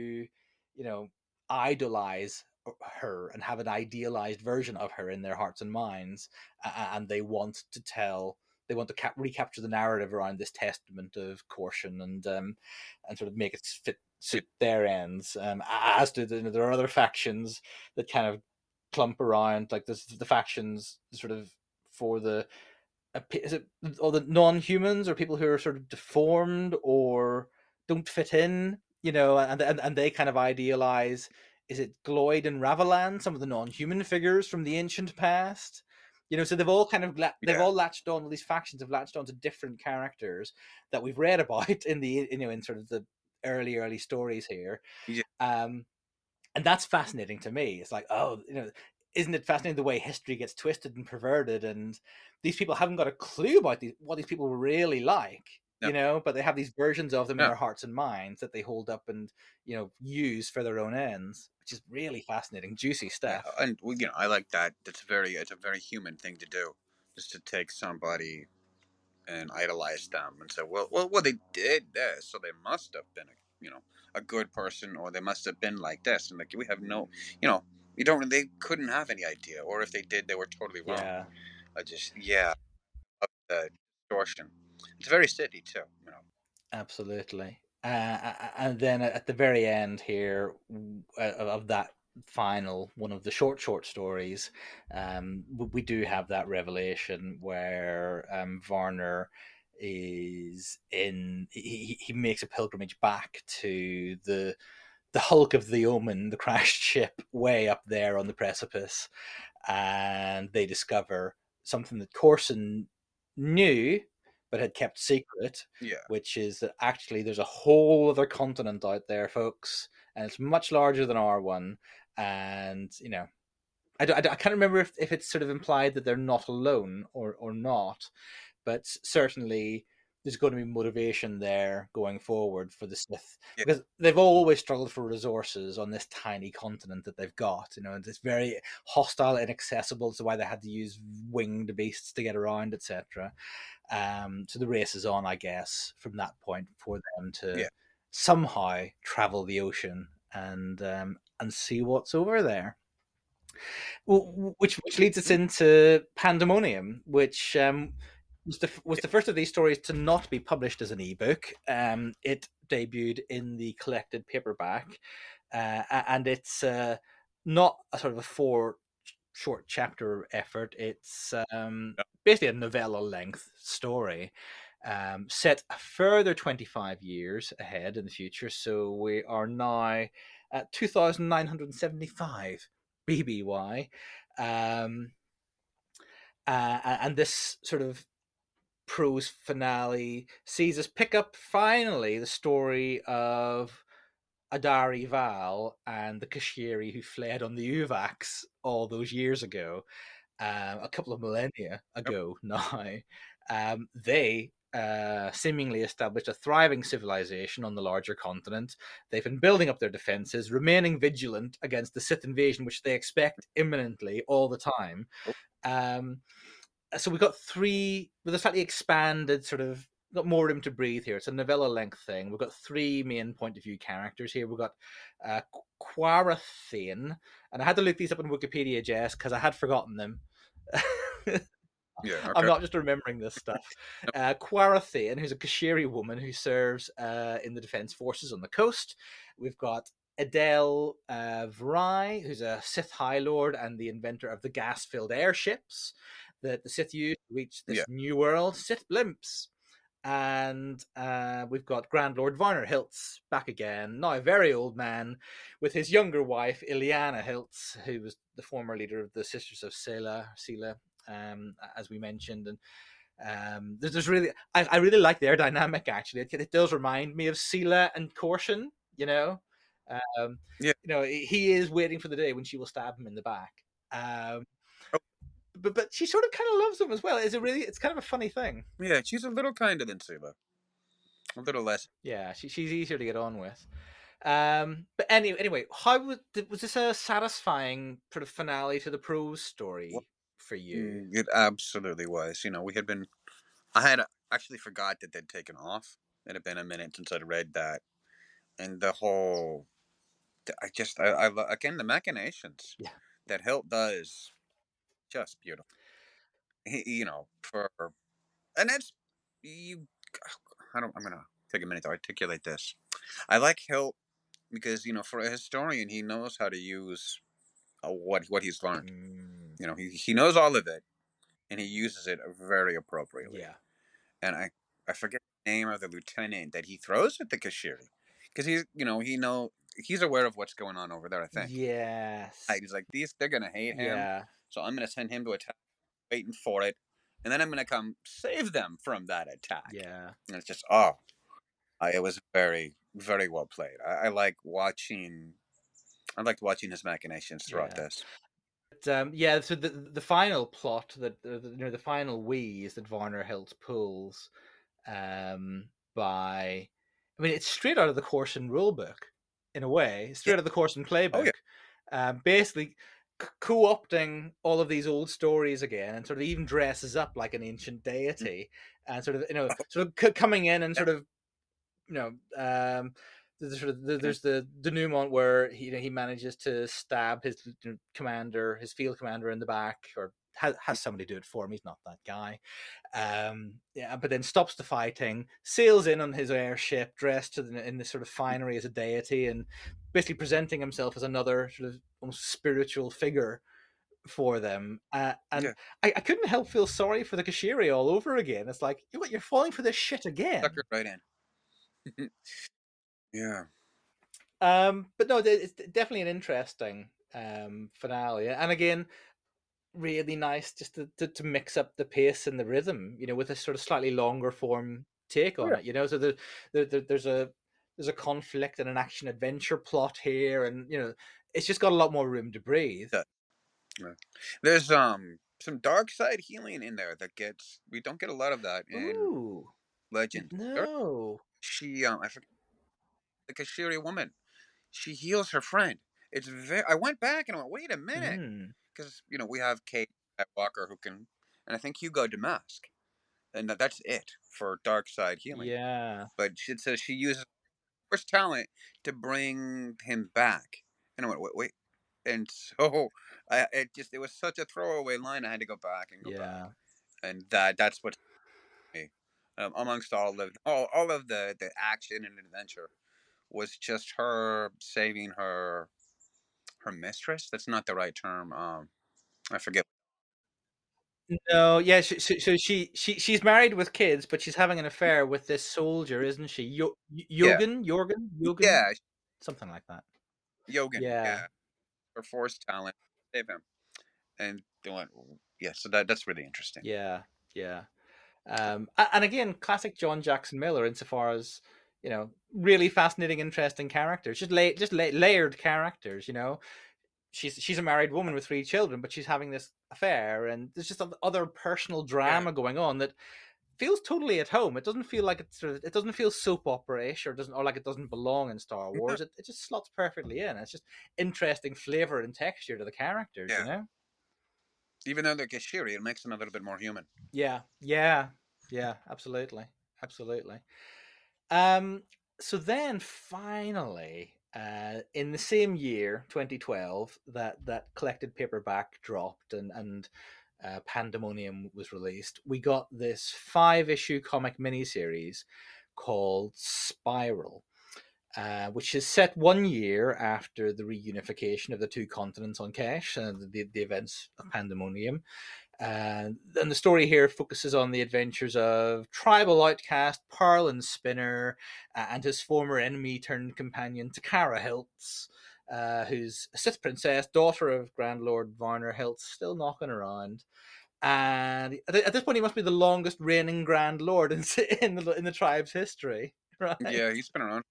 you know, idolize her and have an idealized version of her in their hearts and minds. And they want to recapture the narrative around this testament of Korsin and sort of make it fit suit their ends. As do there are other factions that kind of clump around, like the factions sort of for the all the non-humans or people who are sort of deformed or don't fit in, you know, and they kind of idealize. Is it Gloyd and Ravalan, some of the non-human figures from the ancient past? You know, so they've all kind of these factions have latched on to different characters that we've read about in the, you know, in sort of the early stories here. Yeah. And that's fascinating to me. It's like, oh, you know, isn't it fascinating the way history gets twisted and perverted? And these people haven't got a clue about what these people really like, you know, but they have these versions of them in their hearts and minds that they hold up and, you know, use for their own ends, which is really fascinating, juicy stuff. Yeah, and, you know, I like that. It's a very human thing to do, just to take somebody and idolize them and say, well, they did this, so they must have been a good person, or they must have been like this. And like, we have no, you know, they couldn't have any idea, or if they did, they were totally wrong. Yeah. The distortion. It's very city too, you know. Absolutely. And then at the very end here of that final one of the short stories, we do have that revelation where Varner is in. He makes a pilgrimage back to the hulk of the Omen, the crashed ship way up there on the precipice, and they discover something that Korsin knew but had kept secret, which is that actually there's a whole other continent out there, folks, and it's much larger than our one. And, you know, I can't remember if it's sort of implied that they're not alone or not, but certainly there's going to be motivation there going forward for the Sith, because they've always struggled for resources on this tiny continent that they've got, you know, and it's very hostile, inaccessible. So why they had to use winged beasts to get around, etc. So the race is on, I guess, from that point for them to somehow travel the ocean and see what's over there. Which leads us into Pandemonium, which was the first of these stories to not be published as an ebook. It debuted in the collected paperback, and it's not a sort of a short chapter effort. It's basically a novella length story, set a further 25 years ahead in the future. So we are now at 2975 BBY, and this sort of prose finale sees us pick up finally the story of Adari Val and the Keshiri who fled on the Uvaks all those years ago, a couple of millennia ago now. They seemingly established a thriving civilization on the larger continent. They've been building up their defenses, remaining vigilant against the Sith invasion, which they expect imminently all the time. So we've got three, with a slightly expanded sort of, got more room to breathe here. It's a novella length thing. We've got three main point of view characters here. We've got Quarathane, and I had to look these up on Wikipedia, Jess, because I had forgotten them. I'm not just remembering this stuff. Quarathane, who's a Keshiri woman who serves in the defense forces on the coast. We've got Adel Vry, who's a Sith High Lord and the inventor of the gas-filled airships that the Sith used to reach this new world, Sith blimps. And we've got Grand Lord Varner Hilts back again, now a very old man, with his younger wife, Iliana Hilts, who was the former leader of the Sisters of Seelah, as we mentioned. And there's really, I really like their dynamic, actually. It does remind me of Seelah and Korsin, you know. You know, he is waiting for the day when she will stab him in the back. But she sort of kind of loves him as well. It's kind of a funny thing. Yeah, she's a little kinder than Seelah. A little less. Yeah, she's easier to get on with. But anyway, how was this a satisfying sort of finale to the prose story for you? It absolutely was. You know, I had actually forgot that they'd taken off. It had been a minute since I'd read that, and the whole, again, the machinations that Hilt does, just beautiful. I'm gonna take a minute to articulate this. I like Hilt because, you know, for a historian, he knows how to use what he's learned. You know, he knows all of it, and he uses it very appropriately. Yeah. And I forget the name of the lieutenant that he throws at the Keshiri, because he's aware of what's going on over there, I think. Yes. He's like, they're gonna hate him. Yeah. So I'm gonna send him to attack, waiting for it, and then I'm gonna come save them from that attack. Yeah. And it's just it was very, very well played. I liked watching his machinations throughout this. So the final plot that the final wheeze that Varner Hilts pulls, it's straight out of the Korsin rulebook, in a way, out of the Korsin playbook. Basically co-opting all of these old stories again, and sort of even dresses up like an ancient deity, and sort of coming in and sort of there's the denouement where he manages to stab his field commander in the back, or has somebody do it for him. He's not that guy. But then stops the fighting, sails in on his airship, dressed in this sort of finery as a deity, and basically presenting himself as another sort of almost spiritual figure for them. I couldn't help feel sorry for the Keshiri all over again. It's like, you're falling for this shit again. Suck it right in. Yeah. But no, it's definitely an interesting finale. And again, really nice just to mix up the pace and the rhythm, with a sort of slightly longer form take on it, So there's a conflict and an action adventure plot here, and it's just got a lot more room to breathe. Yeah. There's some dark side healing in there we don't get a lot of that in Legend. No. She I forget. The Keshiri woman, she heals her friend. I went back and I went, wait a minute, because we have Kate Walker who can, and I think Hugo Damask, and that's it for dark side healing. Yeah, but it says she uses her talent to bring him back, and I went, wait, and so it was such a throwaway line. I had to go back and back, and that's what amongst all of the action and adventure. Was just her saving her mistress. That's not the right term. I forget. No, yeah. She's married with kids, but she's having an affair with this soldier, isn't she? Jorgen. Yeah, something like that. Jorgen. Yeah. Her force talent, save him, and they went. Yeah, so that's really interesting. Yeah. And again, classic John Jackson Miller insofar as. Really fascinating, interesting characters, layered characters. She's a married woman with three children, but she's having this affair, and there's just other personal drama going on that feels totally at home. It doesn't feel like it doesn't feel soap opera-ish, or like it doesn't belong in Star Wars. It just slots perfectly in. It's just interesting flavor and texture to the characters. Even though they're Keshiri, it makes them a little bit more human. Yeah. Absolutely. So then finally, in the same year, 2012, that collected paperback dropped and Pandemonium was released, we got this 5-issue comic miniseries called Spiral, which is set 1 year after the reunification of the two continents on Kesh and the events of Pandemonium. And the story here focuses on the adventures of tribal outcast Parlin Spinner and his former enemy turned companion Takara Hilts, who's a Sith princess, daughter of Grand Lord Varner Hilts, still knocking around. And at this point, he must be the longest reigning Grand Lord in the tribe's history, right? Yeah, he's been around.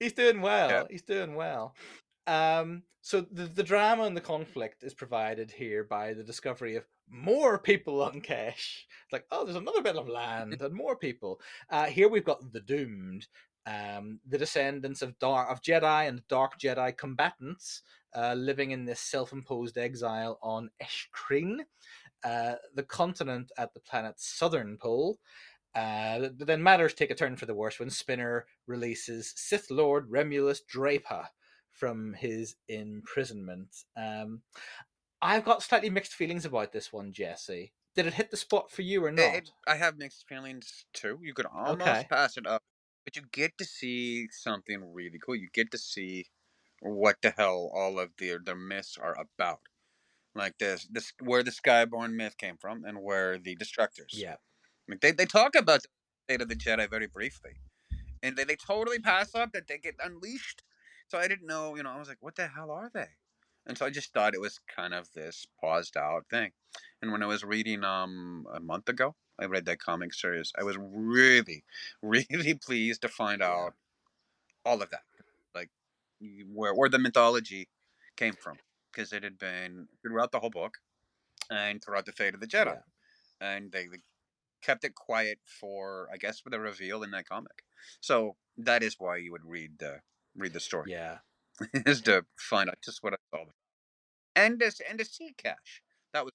He's doing well. Yeah. He's doing well. So the drama and the conflict is provided here by the discovery of more people on Kesh. It's like, oh, there's another bit of land and more people. Here we've got the Doomed, the descendants of Jedi and Dark Jedi combatants living in this self-imposed exile on Eshkreen, the continent at the planet's southern pole. Then matters take a turn for the worse when Spinner releases Sith Lord Remulus Drapa from his imprisonment. I've got slightly mixed feelings about this one, Jesse. Did it hit the spot for you or not? I have mixed feelings too. You could almost pass it up, but you get to see something really cool. You get to see what the hell all of their myths are about. Like this where the Skyborn myth came from and where the Destructors. Yeah. They talk about the Fate of the Jedi very briefly, and they totally pass up that they get unleashed. So I didn't know, I was like, what the hell are they? And so I just thought it was kind of this paused out thing. And when I was reading a month ago, I read that comic series. I was really, really pleased to find out all of that, like where the mythology came from, because it had been throughout the whole book and throughout the Fate of the Jedi, and they kept it quiet for the reveal in that comic. So that is why you would read the story. Yeah. Is to find out just what I saw. And to see Kesh. That was...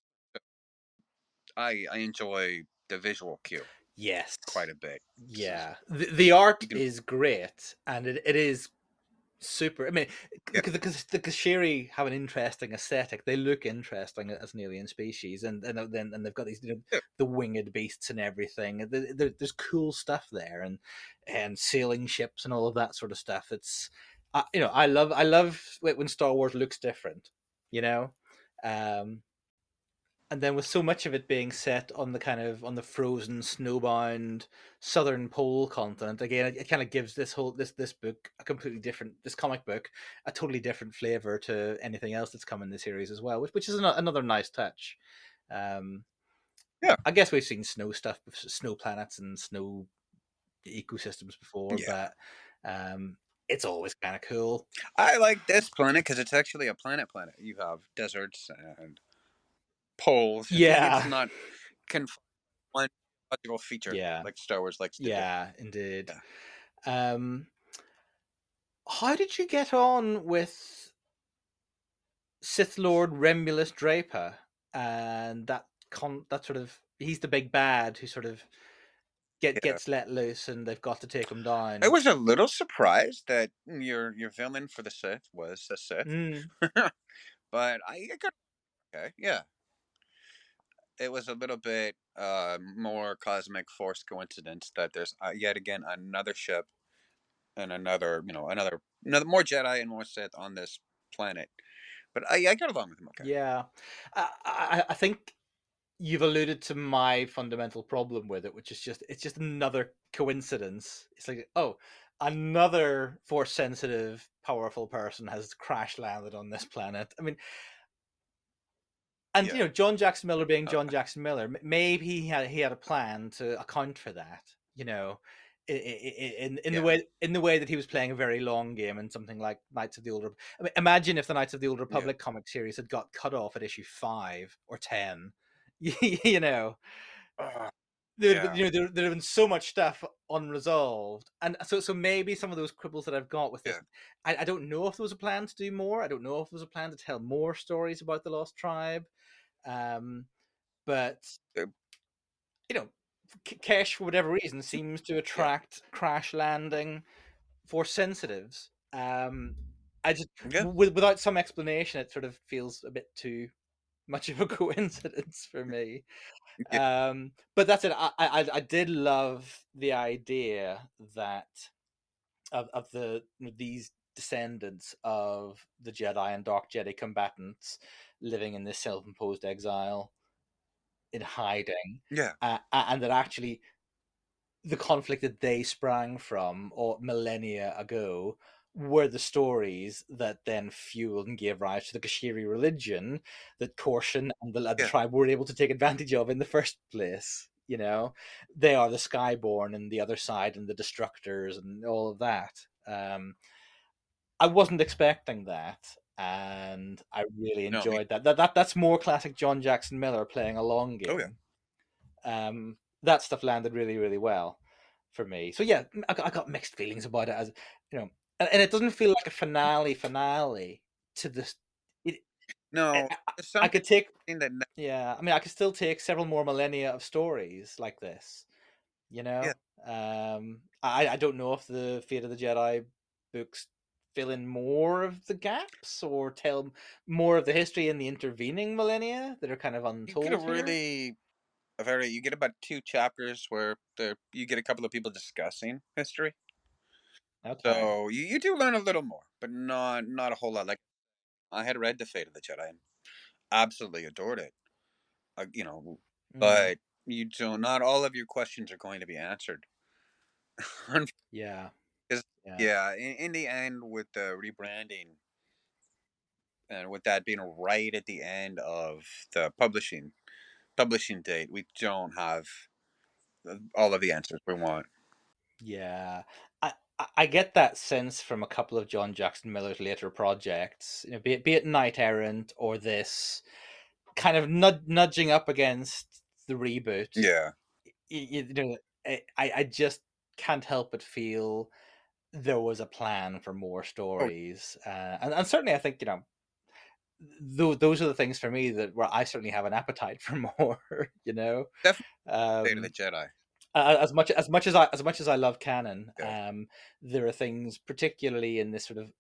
I enjoy the visual cue. Yes. Quite a bit. Yeah. The art is great, and it is super. I mean, because the Keshiri have an interesting aesthetic. They look interesting as an alien species, and they've got these the winged beasts and everything. There's cool stuff there, and sailing ships and all of that sort of stuff. It's I love it when Star Wars looks different, and then with so much of it being set on the on the frozen, snowbound southern pole continent, again, it kind of gives this comic book a totally different flavor to anything else that's come in the series as well, which is another nice touch. I guess we've seen snow stuff, snow planets and snow ecosystems before, but it's always kind of cool. I like this planet because it's actually a planet. You have deserts and poles. Yeah, it's not one logical feature. Yeah, like Star Wars likes to do. Yeah, indeed. Yeah. How did you get on with Sith Lord Remulus Drapa and that sort of? He's the big bad who sort of gets let loose, and they've got to take him down. I was a little surprised that your villain for the Sith was a Sith, but I got. Okay, yeah. It was a little bit more cosmic force coincidence that there's yet again another ship and another more Jedi and more Sith on this planet. But I got along with him okay. Yeah. I think you've alluded to my fundamental problem with it, which is it's just another coincidence. It's like, oh, another force-sensitive, powerful person has crash-landed on this planet. I mean... And John Jackson Miller being John Jackson Miller, maybe he had a plan to account for that. In the way that he was playing a very long game in something like Knights of the Old Republic. I mean, imagine if the Knights of the Old Republic comic series had got cut off at issue 5 or 10. There have been so much stuff unresolved, and so maybe some of those quibbles that I've got with this, I don't know if there was a plan to do more. I don't know if there was a plan to tell more stories about the Lost Tribe, but Kesh for whatever reason seems to attract crash landing force sensitives. I just without some explanation, it sort of feels a bit too much of a coincidence for me. But that's it. I did love the idea that these descendants of the Jedi and Dark Jedi combatants living in this self-imposed exile in hiding. Yeah. And that actually the conflict that they sprang from or millennia ago were the stories that then fueled and gave rise to the Keshiri religion that Korsin and the tribe were able to take advantage of in the first place. They are the Skyborn and the other side and the Destructors and all of that. I wasn't expecting that, and I really enjoyed that. That's more classic John Jackson Miller playing a long game. Oh yeah. That stuff landed really, really well for me. So yeah, I got mixed feelings about it, as you know, and it doesn't feel like a finale to this. No, I could take. Yeah, I mean, I could still take several more millennia of stories like this. You know, yeah. I don't know if the Fate of the Jedi books fill in more of the gaps or tell more of the history in the intervening millennia that are kind of untold. You get you get about two chapters where you get a couple of people discussing history. Okay. So you do learn a little more, but not a whole lot. Like, I had read The Fate of the Jedi and absolutely adored it, but you do not all of your questions are going to be answered. Yeah. In the end, with the rebranding and with that being right at the end of the publishing date, we don't have all of the answers we want. Yeah. I get that sense from a couple of John Jackson Miller's later projects, you know, be it Knight Errant or this, kind of nudging up against the reboot. Yeah, you know, I just can't help but feel there was a plan for more stories, and certainly I think, you know, those are the things for me that where I certainly have an appetite for more. You know, definitely Fate of the Jedi. As much as I love canon, there are things, particularly in this sort of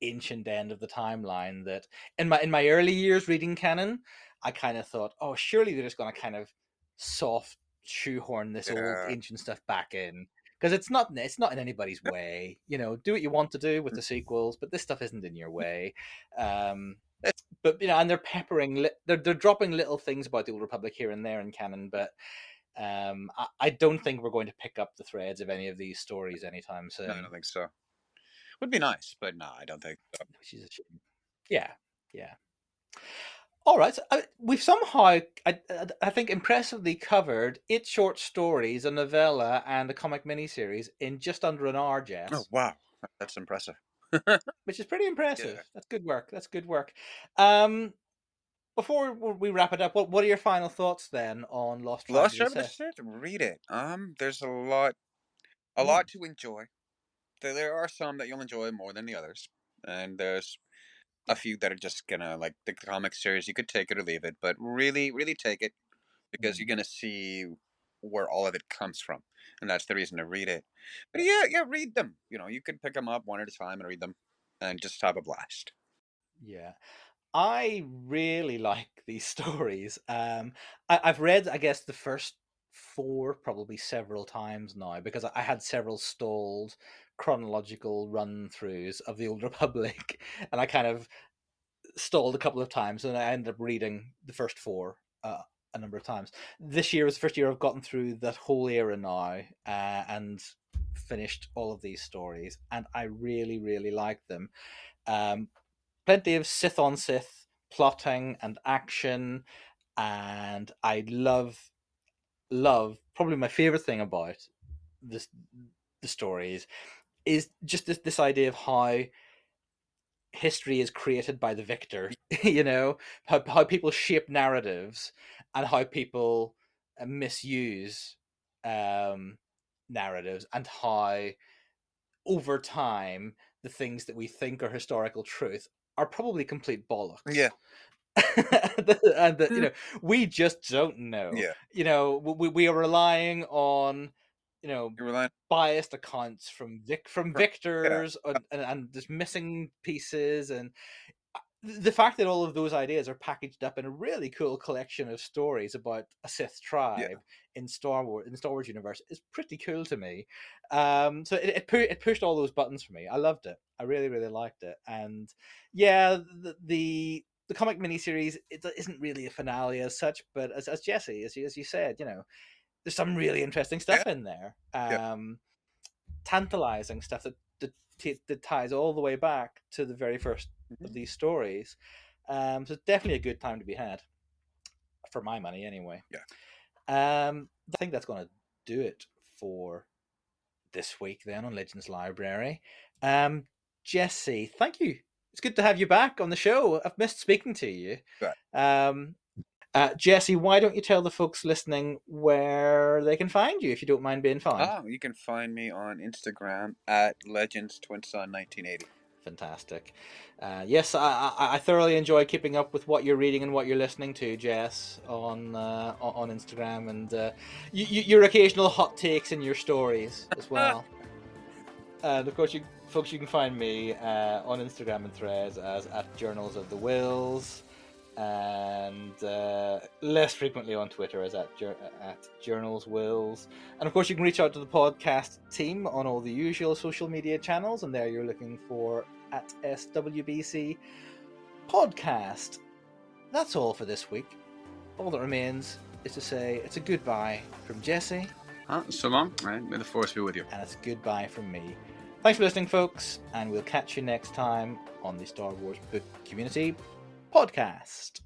ancient end of the timeline, that in my early years reading canon, I kind of thought, oh, surely they're just going to kind of soft shoehorn this old ancient stuff back in, because it's not in anybody's way. You know, do what you want to do with the sequels, but this stuff isn't in your way. But you know, and they're they're dropping little things about the Old Republic here and there in canon, but. I don't think we're going to pick up the threads of any of these stories anytime soon. No, I don't think so. Would be nice, but no, I don't think so. Which is a shame. Yeah. All right, so we've somehow, I think, impressively covered 8 short stories, a novella, and a comic miniseries in just under an hour, Jess. Oh, wow. That's impressive. Which is pretty impressive. Yeah. That's good work. Before we wrap it up, what are your final thoughts then on Lost Tribe of the Sith? Lost Tribe of the Sith? Read it. There's a lot to enjoy. There are some that you'll enjoy more than the others, and there's a few that are just gonna, like the comic series. You could take it or leave it, but really, really take it, because you're gonna see where all of it comes from, and that's the reason to read it. But yeah, read them. You know, you can pick them up one at a time and read them, and just have a blast. Yeah. I really like these stories. I've read, I guess, the first 4 probably several times now, because I had several stalled chronological run-throughs of the Old Republic, and I kind of stalled a couple of times, and I ended up reading the first 4 a number of times. This year is the first year I've gotten through that whole era now, and finished all of these stories, and I really, really like them. Plenty of Sith on Sith plotting and action, and I love probably my favorite thing about this, the stories, is just this idea of how history is created by the victor. You know, how people shape narratives and how people misuse narratives, and how over time the things that we think are historical truth are probably complete bollocks. Yeah. And that, you know, we just don't know. Yeah. You know, we are relying on, you know, biased accounts from victors, yeah, and just missing pieces, and the fact that all of those ideas are packaged up in a really cool collection of stories about a Sith tribe in Star Wars universe is pretty cool to me. So it pushed all those buttons for me. I loved it. I really, really liked it. And yeah, the comic miniseries, it isn't really a finale as such, but as Jesse, as you said, you know, there's some really interesting stuff in there. Tantalizing stuff that ties all the way back to the very first of these stories, so it's definitely a good time to be had, for my money anyway. I think that's going to do it for this week then on Legends Library. Jesse, thank you. It's good to have you back on the show. I've missed speaking to you. Right. Jesse, why don't you tell the folks listening where they can find you, if you don't mind being found? Oh, you can find me on Instagram at LegendsTwinSon1980. Fantastic. Yes, I thoroughly enjoy keeping up with what you're reading and what you're listening to, Jess, on Instagram, and your occasional hot takes and your stories as well. And of course, you can find me on Instagram and Threads as at Journals of the Wills, and less frequently on Twitter as at Journals Wills. And of course, you can reach out to the podcast team on all the usual social media channels, and there you're looking for at SWBC Podcast. That's all for this week. All that remains is to say it's a goodbye from Jesse. So long, and may the force be with you. And it's a goodbye from me. Thanks for listening, folks, and we'll catch you next time on the Star Wars Book Community Podcast.